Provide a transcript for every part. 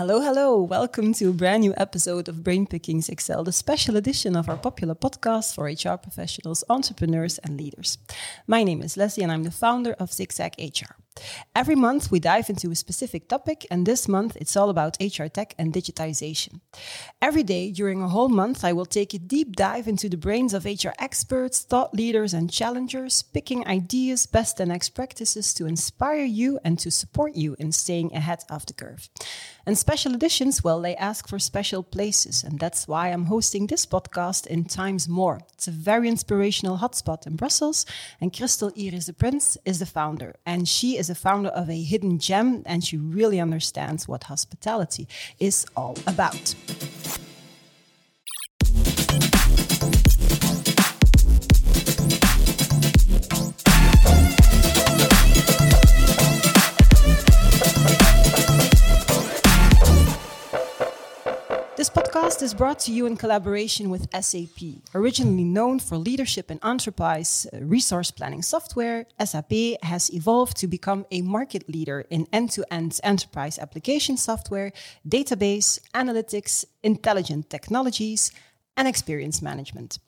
Hello, hello. Welcome to a brand new episode of Brain Pickings Excel, the special edition of our popular podcast for HR professionals, entrepreneurs, and leaders. My name is Leslie and I'm the founder of ZigZag HR. Every month we dive into a specific topic, and this month it's all about HR tech and digitization. Every day during a whole month I will take a deep dive into the brains of HR experts, thought leaders, and challengers, picking ideas, best and next practices to inspire you and to support you in staying ahead of the curve. And special editions, well, they ask for special places, and that's why I'm hosting this podcast in Times More. It's a very inspirational hotspot in Brussels, and Christel Iris de Prins is the founder, and she is a founder of a hidden gem, and she really understands what hospitality is all about. This podcast is brought to you in collaboration with SAP, originally known for leadership and enterprise resource planning software. SAP has evolved to become a market leader in end-to-end enterprise application software, database, analytics, intelligent technologies, and experience management.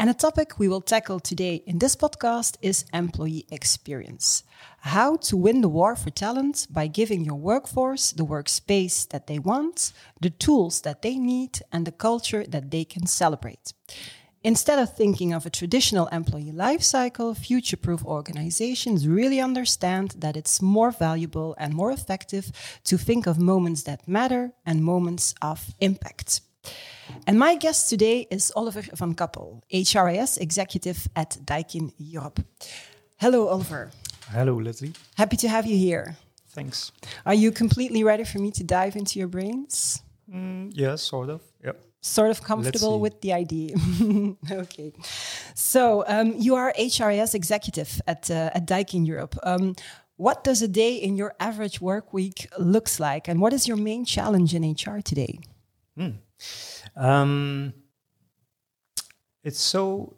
And a topic we will tackle today in this podcast is employee experience. How to win the war for talent by giving your workforce the workspace that they want, the tools that they need, and the culture that they can celebrate. Instead of thinking of a traditional employee life cycle, future-proof organizations really understand that it's more valuable and more effective to think of moments that matter and moments of impact. And my guest today is Oliver van Kappel, HRIS executive at Daikin Europe. Hello, Oliver. Hello, Leslie. Happy to have you here. Thanks. Are you completely ready for me to dive into your brains? Yeah, sort of. Yep. Sort of comfortable with the idea. Okay. So you are HRIS executive at Daikin Europe. What does a day in your average work week looks like? And what is your main challenge in HR today? It's so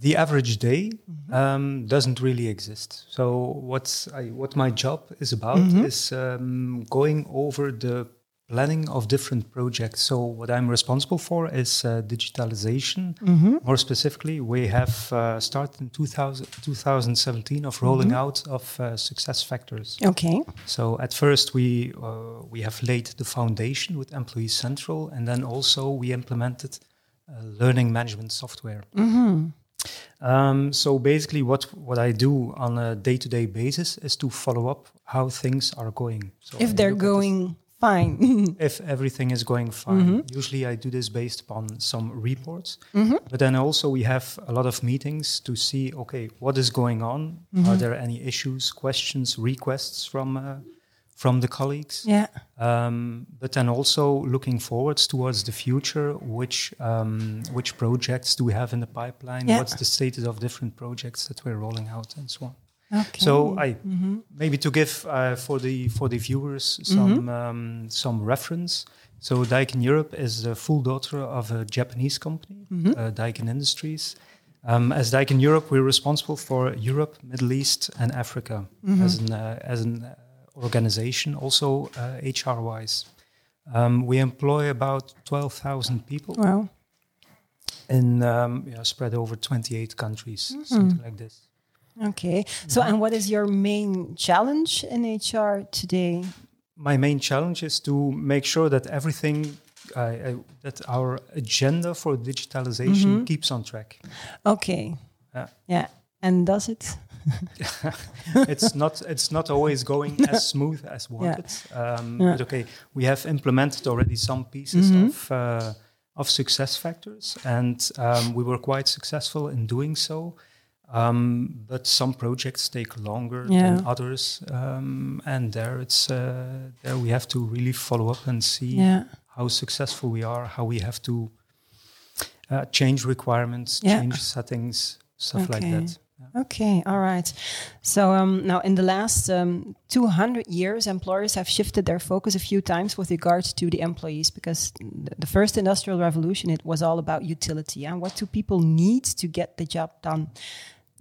the average day doesn't really exist. So what my job is about is going over the planning of different projects. So what I'm responsible for is digitalization. More specifically, we have started in 2017 of rolling out of SuccessFactors. Okay. So at first we have laid the foundation with Employee Central, and then also we implemented learning management software. So basically what I do on a day-to-day basis is to follow up how things are going. So if they're going fine. If everything is going fine. Usually I do this based upon some reports. But then also we have a lot of meetings to see, okay, what is going on? Are there any issues, questions, requests from the colleagues? Yeah. But then also looking forwards towards the future, which projects do we have in the pipeline? Yeah. What's the status of different projects that we're rolling out and so on? Okay. So I maybe to give for the viewers some reference. So Daikin Europe is the full daughter of a Japanese company, Daikin Industries. As Daikin Europe, we're responsible for Europe, Middle East, and Africa as an organization. Also HR wise, we employ about 12,000 people. Wow. And spread over 28 countries, something like this. Okay. So, and what is your main challenge in HR today? My main challenge is to make sure that everything, that our agenda for digitalization keeps on track. Okay. Yeah. And does it? It's not always going as smooth as wanted. Yeah. But okay, we have implemented already some pieces of SuccessFactors, and we were quite successful in doing so. But some projects take longer than others, and there we have to really follow up and see how successful we are, how we have to change requirements, change settings, stuff like that. Okay, all right. So now in the last 200 years, employers have shifted their focus a few times with regard to the employees, because the first industrial revolution, it was all about utility and what do people need to get the job done.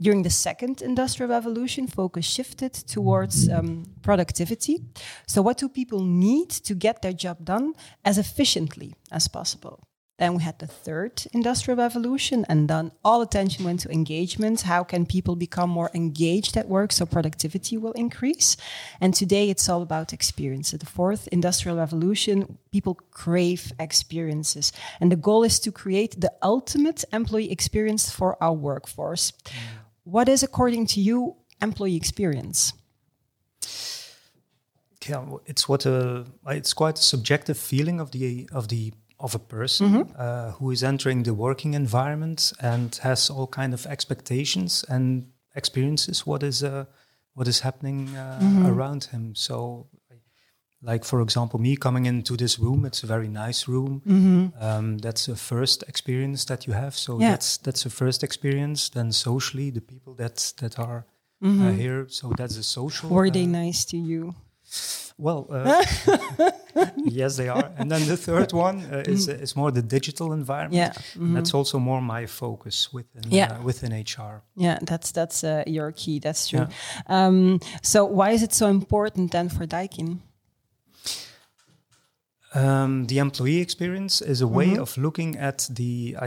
During the second industrial revolution, focus shifted towards productivity. So what do people need to get their job done as efficiently as possible? Then we had the third industrial revolution, and then all attention went to engagement. How can people become more engaged at work so productivity will increase? And today it's all about experience. The fourth industrial revolution, people crave experiences. And the goal is to create the ultimate employee experience for our workforce. What is, according to you, employee experience? Yeah, it's quite a subjective feeling of a person who is entering the working environment and has all kind of expectations and experiences what is happening around him. So, like for example, me coming into this room, it's a very nice room. That's the first experience that you have. So that's the first experience. Then socially, the people that are here. So that's a social. Were they nice to you? Well, yes, they are. And then the third one is more the digital environment. Yeah. That's also more my focus within HR. Yeah, that's your key. That's true. Yeah. So why is it so important then for Daikin? The employee experience is a way of looking at the...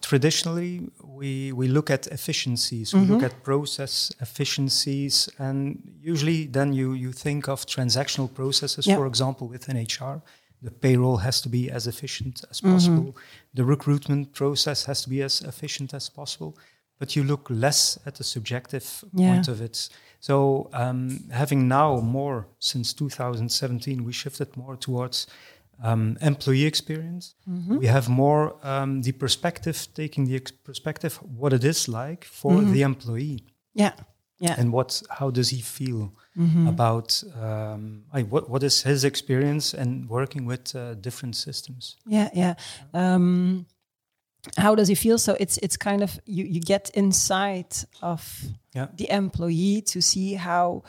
traditionally, we look at efficiencies, we look at process efficiencies, and usually then you think of transactional processes, for example, within HR. The payroll has to be as efficient as possible. The recruitment process has to be as efficient as possible. But you look less at the subjective point of it. So having now more, since 2017, we shifted more towards... employee experience. We have more taking the perspective what it is like for the employee. Yeah. And how does he feel about what is his experience and working with different systems? Yeah. How does he feel? So it's kind of you get inside of the employee to see how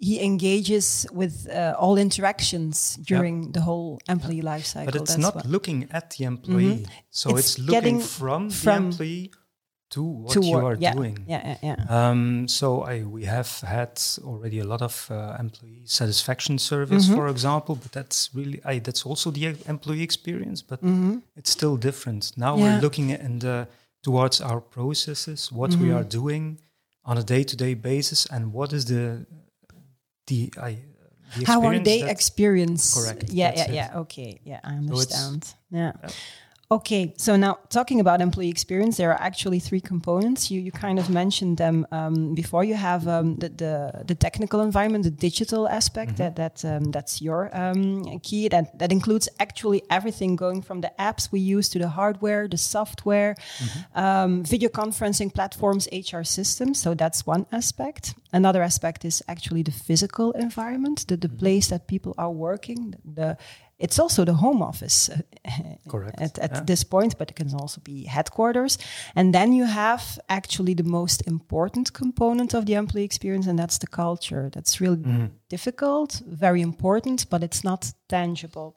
he engages with all interactions during the whole employee life cycle. But it's looking at the employee. So it's looking from the employee to what you are doing. Yeah. So we have had already a lot of employee satisfaction surveys, for example, but that's really that's also the employee experience, but it's still different. Now we're looking towards our processes, what we are doing on a day-to-day basis, and what is the how are they experienced? Correct. Yeah. Okay. Yeah, I understand. So yeah. Okay. So now talking about employee experience, there are actually three components. You kind of mentioned them before. You have the technical environment, the digital aspect that's your key. That includes actually everything going from the apps we use to the hardware, the software, video conferencing platforms, HR systems. So that's one aspect. Another aspect is actually the physical environment, the place that people are working. It's also the home office correct. at this point, but it can also be headquarters. And then you have actually the most important component of the employee experience, and that's the culture. That's really difficult, very important, but it's not tangible.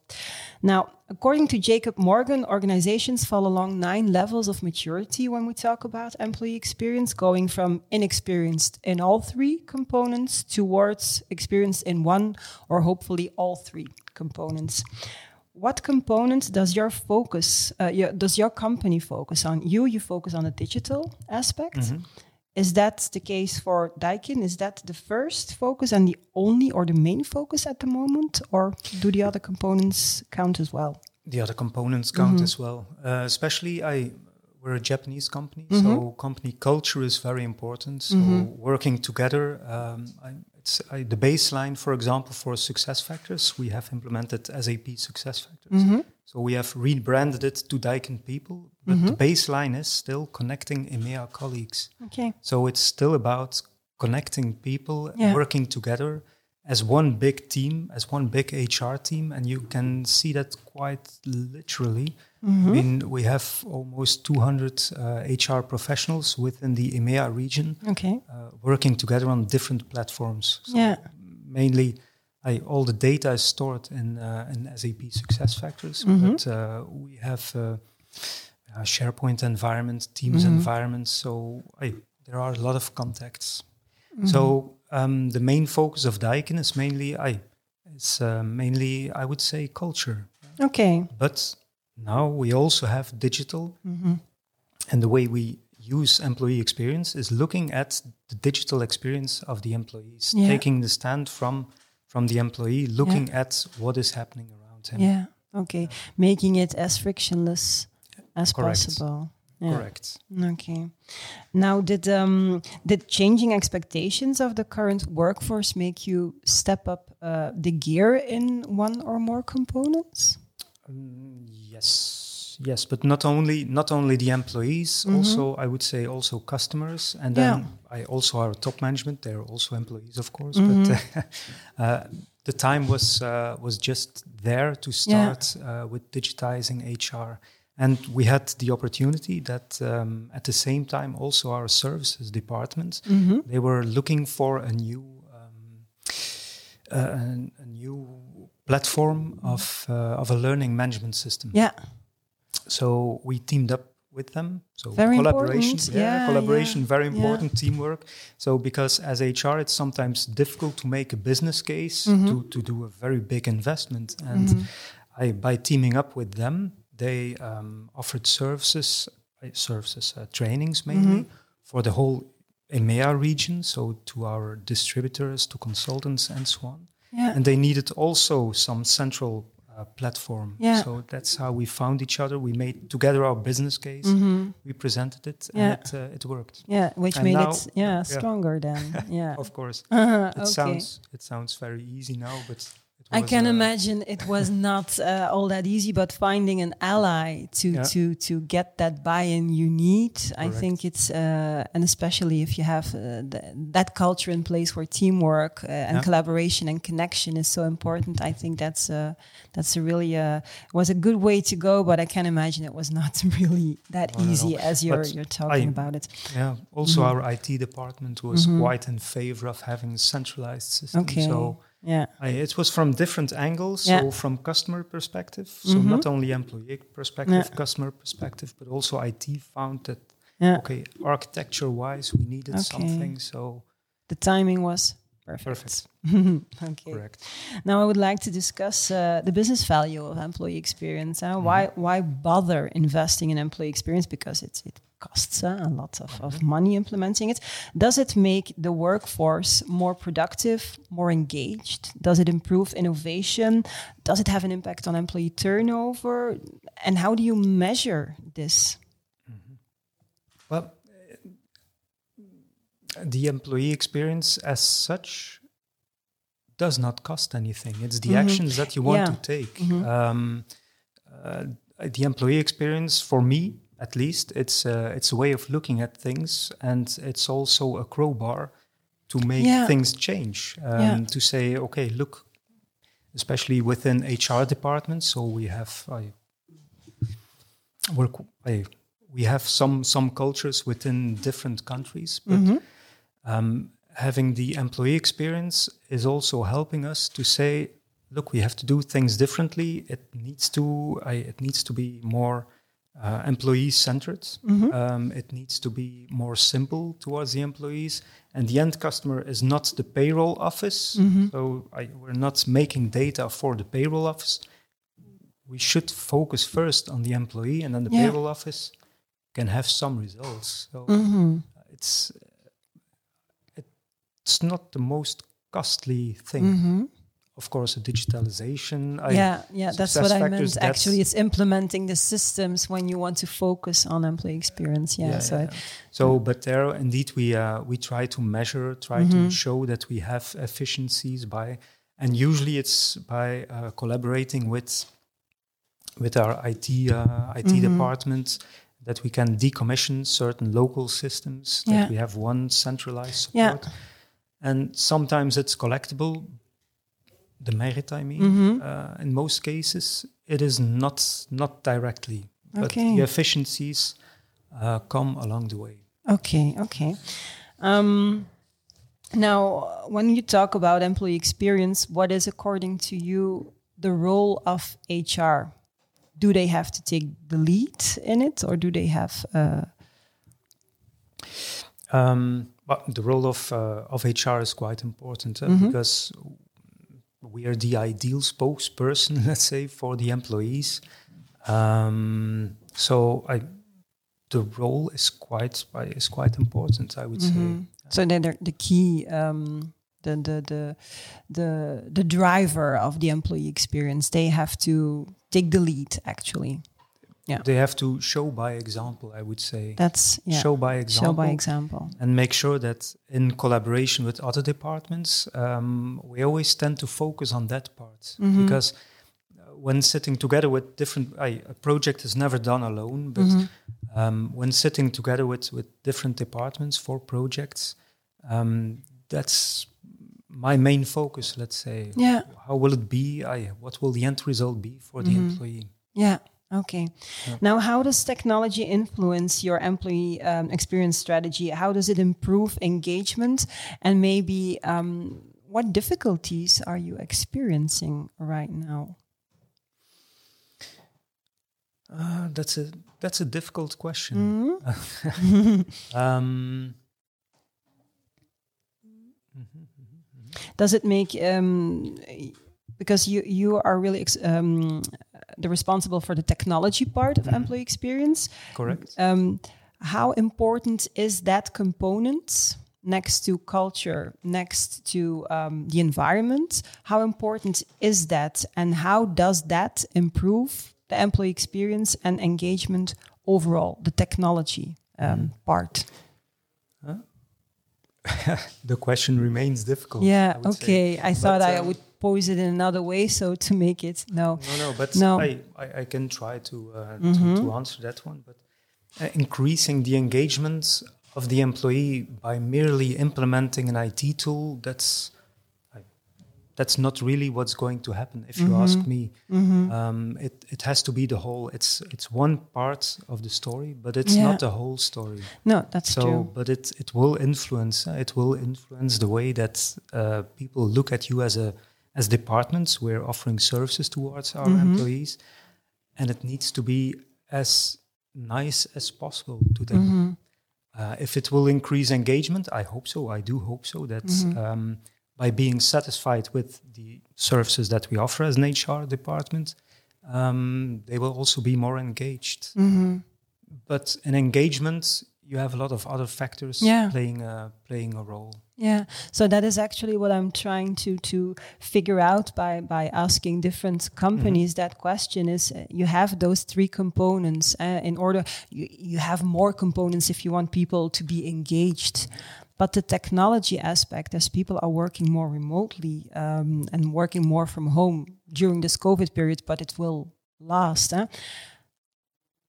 Now, according to Jacob Morgan, organizations fall along 9 levels of maturity when we talk about employee experience, going from inexperienced in all 3 components towards experienced in 1 or hopefully all 3 components. What component does your focus? Does your company focus on? You focus on the digital aspect. Is that the case for Daikin? Is that the first focus and the only or the main focus at the moment? Or do the other components count as well? The other components count as well. Especially, we're a Japanese company, so company culture is very important. So working together, the baseline, for example, for SuccessFactors, we have implemented SAP SuccessFactors. So we have rebranded it to Daikin People, but the baseline is still connecting EMEA colleagues. Okay. So it's still about connecting people, working together as one big team, as one big HR team, and you can see that quite literally. I mean, we have almost 200 HR professionals within the EMEA region working together on different platforms. So mainly, all the data is stored in SAP SuccessFactors, but we have SharePoint environment, Teams environment. So there are a lot of contacts. Mm-hmm. So the main focus of Daikin is mainly, I would say, culture. Okay. But now we also have digital. Mm-hmm. And the way we use employee experience is looking at the digital experience of the employees, taking the stand from the employee, looking at what is happening around him. Yeah, okay. Making it as frictionless as possible. Yeah. Correct. Okay. Now, did changing expectations of the current workforce make you step up the gear in one or more components? Yes, but not only the employees. Mm-hmm. Also, I would say also customers, and then our top management. They are also employees, of course. Mm-hmm. But the time was just there to start with digitizing HR. And we had the opportunity that at the same time also our services department, they were looking for a new platform of a learning management system. Yeah. So we teamed up with them. So very collaboration, very important, teamwork. So because as HR, it's sometimes difficult to make a business case to do a very big investment. And by teaming up with them, they offered services, trainings mainly for the whole EMEA region, so to our distributors, to consultants, and so on. Yeah. And they needed also some central platform. Yeah. So that's how we found each other. We made together our business case. We presented it, and it worked. Yeah, which made it stronger then. Yeah, of course. It sounds very easy now, but. I can imagine it was not all that easy, but finding an ally to get that buy-in you need, correct. I think it's, and especially if you have that culture in place where teamwork and collaboration and connection is so important, I think that's a really was a good way to go, but I can imagine it was not really that easy as you're talking about it. Yeah, also our IT department was quite in favor of having a centralized system, so... Yeah, it was from different angles, so from customer perspective, so not only employee perspective, customer perspective, but also IT found that, architecture-wise, we needed something, so... The timing was perfect. Okay. Correct. Now I would like to discuss the business value of employee experience. Why bother investing in employee experience? Because it costs a lot of money implementing it. Does it make the workforce more productive, more engaged? Does it improve innovation? Does it have an impact on employee turnover? And how do you measure this? Mm-hmm. Well, the employee experience as such does not cost anything. It's the actions that you want to take. Mm-hmm. The employee experience, for me, at least, it's a way of looking at things, and it's also a crowbar to make things change. To say, okay, look, especially within HR departments, so we have some cultures within different countries, but having the employee experience is also helping us to say, look, we have to do things differently. It needs to be more. Employee-centered. It needs to be more simple towards the employees. And the end customer is not the payroll office. So we're not making data for the payroll office. We should focus first on the employee, and then the payroll office can have some results. So it's not the most costly thing. Of course, a digitalization. That's what I meant. Actually, it's implementing the systems when you want to focus on employee experience. But there, indeed, we try to measure, to show that we have efficiencies by, and usually it's by collaborating with our IT department, that we can decommission certain local systems, that we have one centralized support, and sometimes it's collectible. The merit, I mean, in most cases, it is not directly, but the efficiencies come along the way. Okay. Now, when you talk about employee experience, what is, according to you, the role of HR do they have to take the lead in it, or do they have? Well, the role of HR is quite important because we are the ideal spokesperson, let's say, for the employees. The role is quite important, I would say. So then the key, the driver of the employee experience, they have to take the lead, actually. Yeah. They have to show by example, I would say. Show by example. And make sure that in collaboration with other departments, we always tend to focus on that part. Mm-hmm. Because when sitting together with different... a project is never done alone, but when sitting together with different departments for projects, that's my main focus, let's say. Yeah. How will it be? What will the end result be for the employee? Yeah. Okay. Yeah. Now, how does technology influence your employee experience strategy? How does it improve engagement? And maybe what difficulties are you experiencing right now? That's a difficult question. Mm-hmm. Does it make because you are really the responsible for the technology part of employee experience? Correct. How important is that component next to culture, next to the environment? How important is that, and how does that improve the employee experience and engagement overall, the technology part? Huh? The question remains difficult. Yeah, I would say. I would pose it in another way, so to make it I can try to answer that one. But increasing the engagement of the employee by merely implementing an IT tool, that's not really what's going to happen, if you ask me. It has to be the whole. It's one part of the story, but it's not the whole story. No, that's true. But it will influence. It will influence the way that people look at you as departments. We're offering services towards our employees, and it needs to be as nice as possible to them. If it will increase engagement, I hope so. I do hope so. That's. By being satisfied with the services that we offer as an HR department, they will also be more engaged. But in engagement, you have a lot of other factors playing a role. Yeah, so that is actually what I'm trying to figure out by asking different companies that question is, you have those three components in order. You have more components if you want people to be engaged. But the technology aspect, as people are working more remotely and working more from home during this COVID period, but it will last.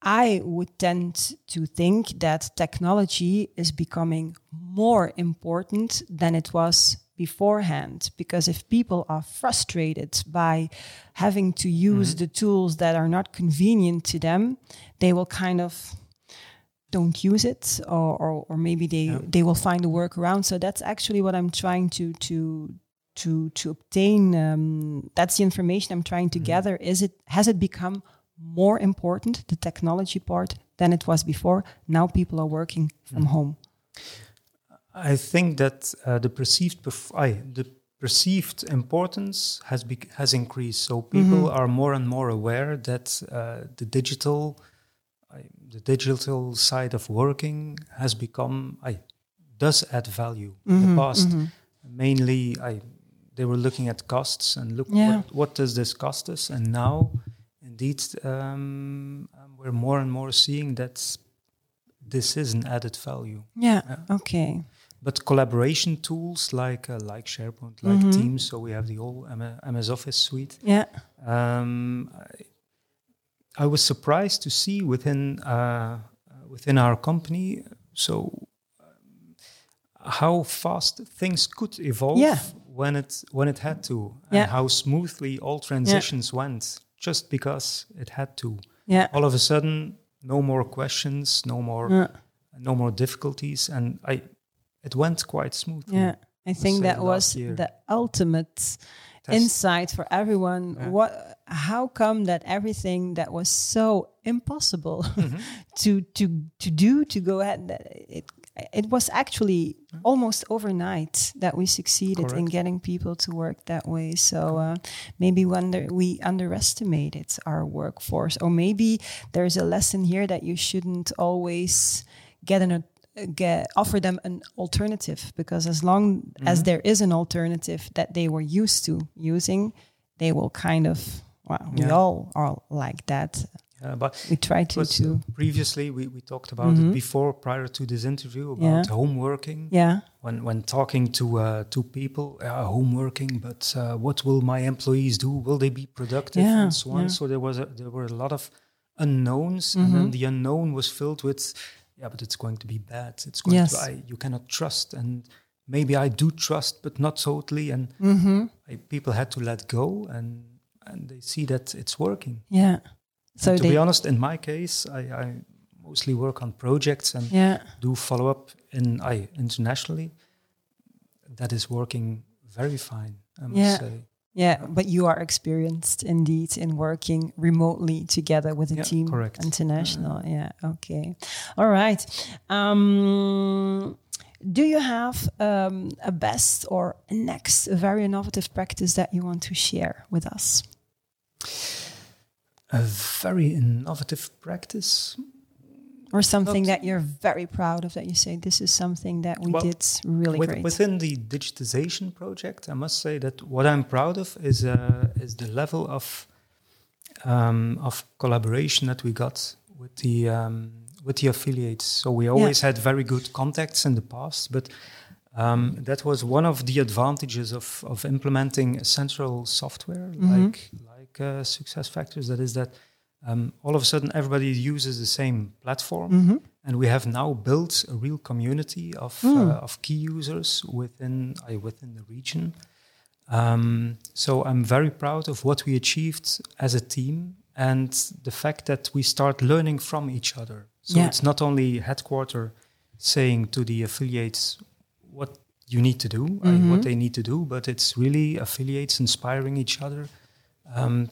I would tend to think that technology is becoming more important than it was beforehand. Because if people are frustrated by having to use the tools that are not convenient to them, they will kind of... don't use it, or maybe they will find a workaround. So that's actually what I'm trying to obtain. That's the information I'm trying to gather. Has it become more important, the technology part, than it was before? Now people are working from home. I think that the perceived importance has increased. So people are more and more aware that the digital side of working has become, does add value. In the past, mainly, they were looking at costs and what does this cost us? And now, indeed, we're more and more seeing that this is an added value. Yeah, okay. But collaboration tools like SharePoint, like Teams, so we have the whole MS Office suite. Yeah. I was surprised to see within our company how fast things could evolve when it had to, and how smoothly all transitions went just because it had to. Yeah. All of a sudden, no more questions, no more difficulties, and it went quite smoothly. Yeah, I think that was the ultimate insight for everyone. Yeah. What? How come that everything that was so impossible mm-hmm. to do, to go ahead, it was actually almost overnight that we succeeded Correct. In getting people to work that way. So maybe we underestimated our workforce, or maybe there's a lesson here that you shouldn't always offer them an alternative, because as long mm-hmm. as there is an alternative that they were used to using, they will kind of, we all are like that. But we try to. Previously, we talked about mm-hmm. it before, prior to this interview, about home working. Yeah. When talking to people, home working, but what will my employees do? Will they be productive and so on? Yeah. So there were a lot of unknowns, mm-hmm. and then the unknown was filled with, but it's going to be bad. It's going to be, you cannot trust, and maybe I do trust, but not totally. And mm-hmm. People had to let go, and they see that it's working. Yeah. So to be honest, in my case, I mostly work on projects and do follow up internationally. That is working very fine, I must say. Yeah, but you are experienced indeed in working remotely together with a team. Correct. International. Okay. All right. Do you have a best or next very innovative practice that you want to share with us? A very innovative practice? Or something that you're very proud of, that you say, this is something that we did really great. Within the digitization project, I must say that what I'm proud of is the level of collaboration that we got with the affiliates. So we always had very good contacts in the past, but that was one of the advantages of implementing a central software like SuccessFactors. That is that all of a sudden everybody uses the same platform, mm-hmm. and we have now built a real community of key users within the region. So I'm very proud of what we achieved as a team, and the fact that we start learning from each other. So it's not only headquarters saying to the affiliates what you need to do, mm-hmm. What they need to do, but it's really affiliates inspiring each other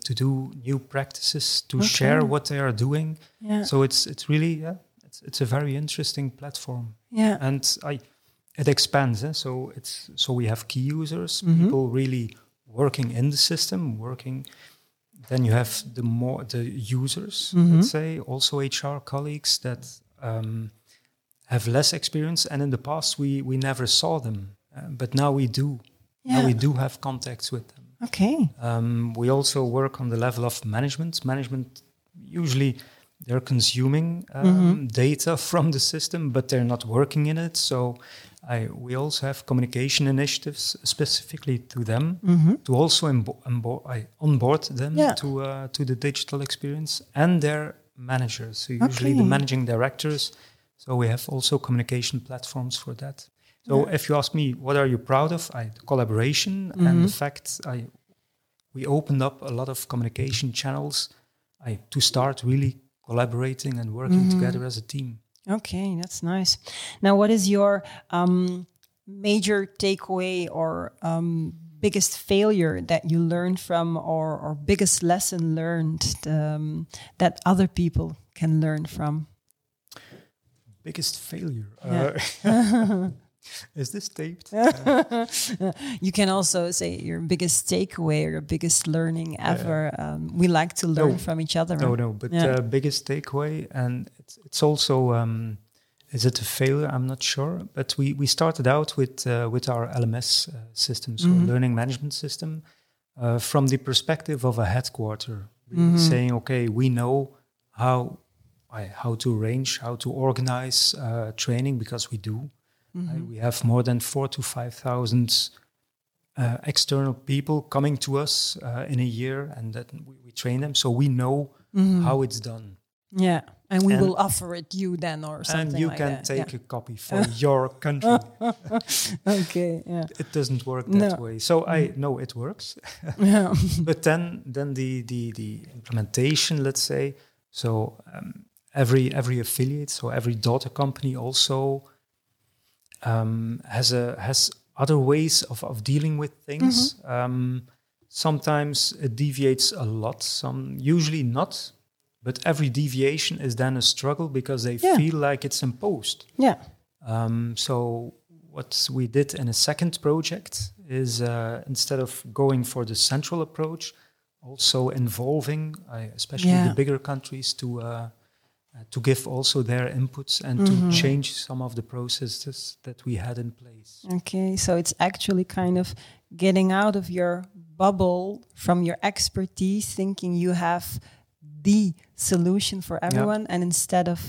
to do new practices, to share what they are doing. Yeah. So it's really, it's a very interesting platform. Yeah. And it expands. So we have key users, mm-hmm. people really working in the system, working. Then you have the users, mm-hmm. let's say, also HR colleagues that have less experience, and in the past we never saw them, but now we do. Yeah. Now we do have contacts with them. Okay. We also work on the level of management. Management, usually they're consuming data from the system, but they're not working in it. So we also have communication initiatives specifically to them, mm-hmm. to also onboard them to the digital experience, and their managers. So usually the managing directors. So we have also communication platforms for that. So if you ask me, what are you proud of? The collaboration and the fact we opened up a lot of communication channels to start really collaborating and working together as a team. Okay, that's nice. Now, what is your major takeaway or biggest failure that you learned from, or biggest lesson learned that other people can learn from? Biggest failure. Is this taped? You can also say your biggest takeaway or your biggest learning ever. We like to learn from each other. Biggest takeaway, and it's also is it a failure? I'm not sure. But we started out with our LMS system, so learning management system, from the perspective of a headquarter, saying, okay, we know how to arrange, how to organize training, because we do. We have more than 4,000 to 5,000 external people coming to us in a year, and that we train them. So we know how it's done. Yeah, and we will offer it you then or something like that. And you can take a copy for your country. Okay, yeah. It doesn't work that way. So I know it works. Yeah. But then the implementation, let's say, so... Every affiliate, so every daughter company also has other ways of dealing with things. Sometimes it deviates a lot, some usually not. But every deviation is then a struggle because they feel like it's imposed. Yeah. So what we did in a second project is instead of going for the central approach, also involving especially the bigger countries to give also their inputs and to change some of the processes that we had in place. Okay, so it's actually kind of getting out of your bubble from your expertise, thinking you have the solution for everyone, and instead of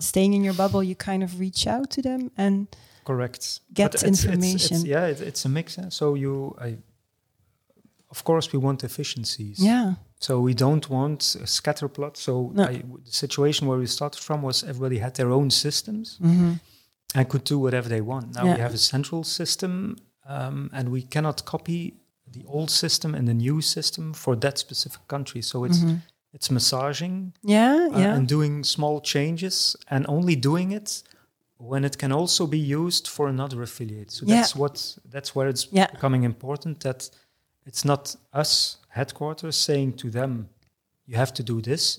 staying in your bubble, you kind of reach out to them and get information. It's a mix. So of course, we want efficiencies. Yeah. So we don't want a scatter plot. So the situation where we started from was everybody had their own systems and could do whatever they want. Now we have a central system, and we cannot copy the old system and the new system for that specific country. So it's it's massaging and doing small changes and only doing it when it can also be used for another affiliate. So that's where it's becoming important that it's not us, headquarters, saying to them, you have to do this,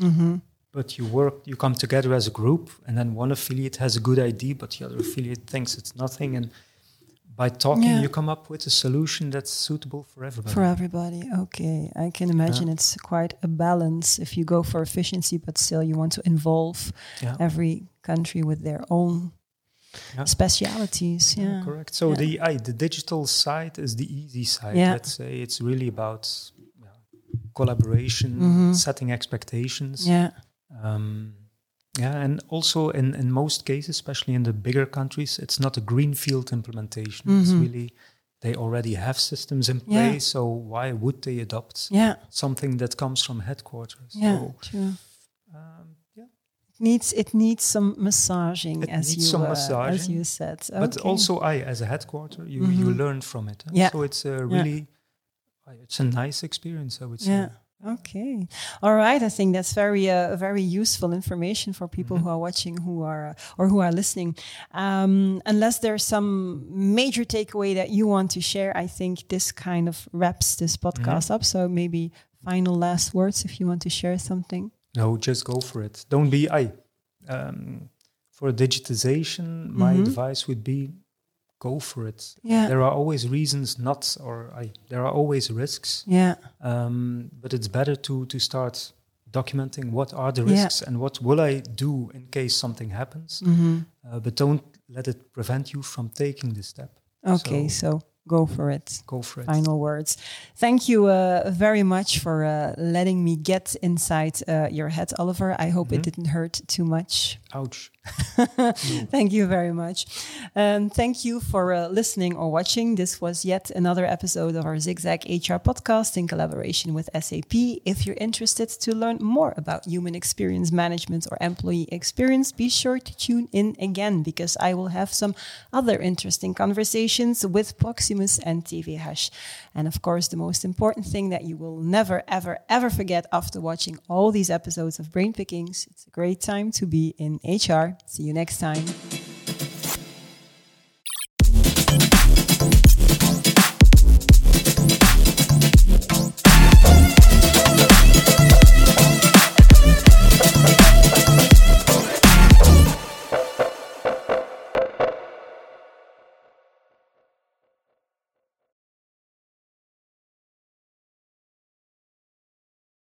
but you come together as a group and then one affiliate has a good idea, but the other affiliate thinks it's nothing. And by talking, you come up with a solution that's suitable for everybody. Okay. I can imagine it's quite a balance if you go for efficiency, but still you want to involve every country with their own specialities. Yeah. Correct. So the digital side is the easy side. Yeah. Let's say it's really about collaboration, setting expectations. Yeah. And also in most cases, especially in the bigger countries, it's not a greenfield implementation. It's really, they already have systems in place, so why would they adopt something that comes from headquarters? Yeah, so, true. It needs some massaging, as you said. Okay. But also as a headquarter, you learn from it. Yeah. So it's it's a nice experience, I would say. Yeah. Okay. All right. I think that's very, very useful information for people who are watching, who are listening. Unless there's some major takeaway that you want to share, I think this kind of wraps this podcast up. So maybe final last words if you want to share something. No, just go for it. Don't be for digitization, my advice would be go for it. Yeah. There are always reasons there are always risks. Yeah. But it's better to start documenting what are the risks and what will I do in case something happens. But don't let it prevent you from taking the step. Okay, so go for it. Go for it. Final words. Thank you very much for letting me get inside your head, Oliver. I hope it didn't hurt too much. Ouch. Thank you very much. Thank you for listening or watching. This was yet another episode of our ZigZag HR podcast in collaboration with SAP. If you're interested to learn more about human experience management or employee experience, be sure to tune in again because I will have some other interesting conversations with Proximus and TVH. And of course, the most important thing that you will never, ever, ever forget after watching all these episodes of Brain Pickings, it's a great time to be in HR. See you next time.